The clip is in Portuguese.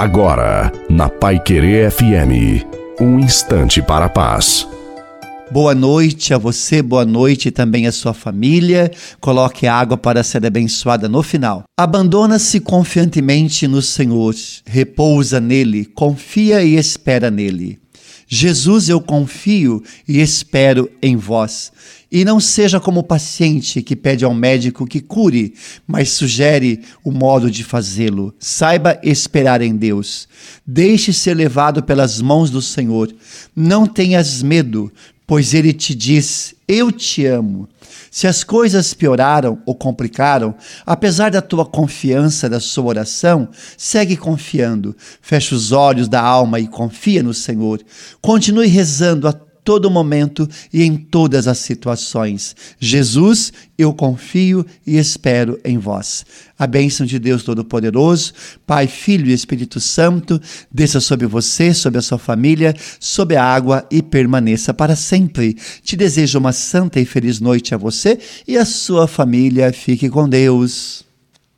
Agora, na Paiquerê FM, um instante para a paz. Boa noite a você, boa noite também à sua família. Coloque a água para ser abençoada no final. Abandona-se confiantemente no Senhor, repousa nele, confia e espera nele. Jesus, eu confio e espero em vós. E não seja como o paciente que pede ao médico que cure, mas sugere o modo de fazê-lo. Saiba esperar em Deus. Deixe-se levado pelas mãos do Senhor. Não tenhas medo, pois ele te diz, eu te amo. Se as coisas pioraram ou complicaram, apesar da tua confiança, da sua oração, segue confiando. Fecha os olhos da alma e confia no Senhor. Continue rezando a todo momento e em todas as situações. Jesus, eu confio e espero em vós. A bênção de Deus Todo-Poderoso, Pai, Filho e Espírito Santo, desça sobre você, sobre a sua família, sobre a água e permaneça para sempre. Te desejo uma santa e feliz noite a você e a sua família. Fique com Deus.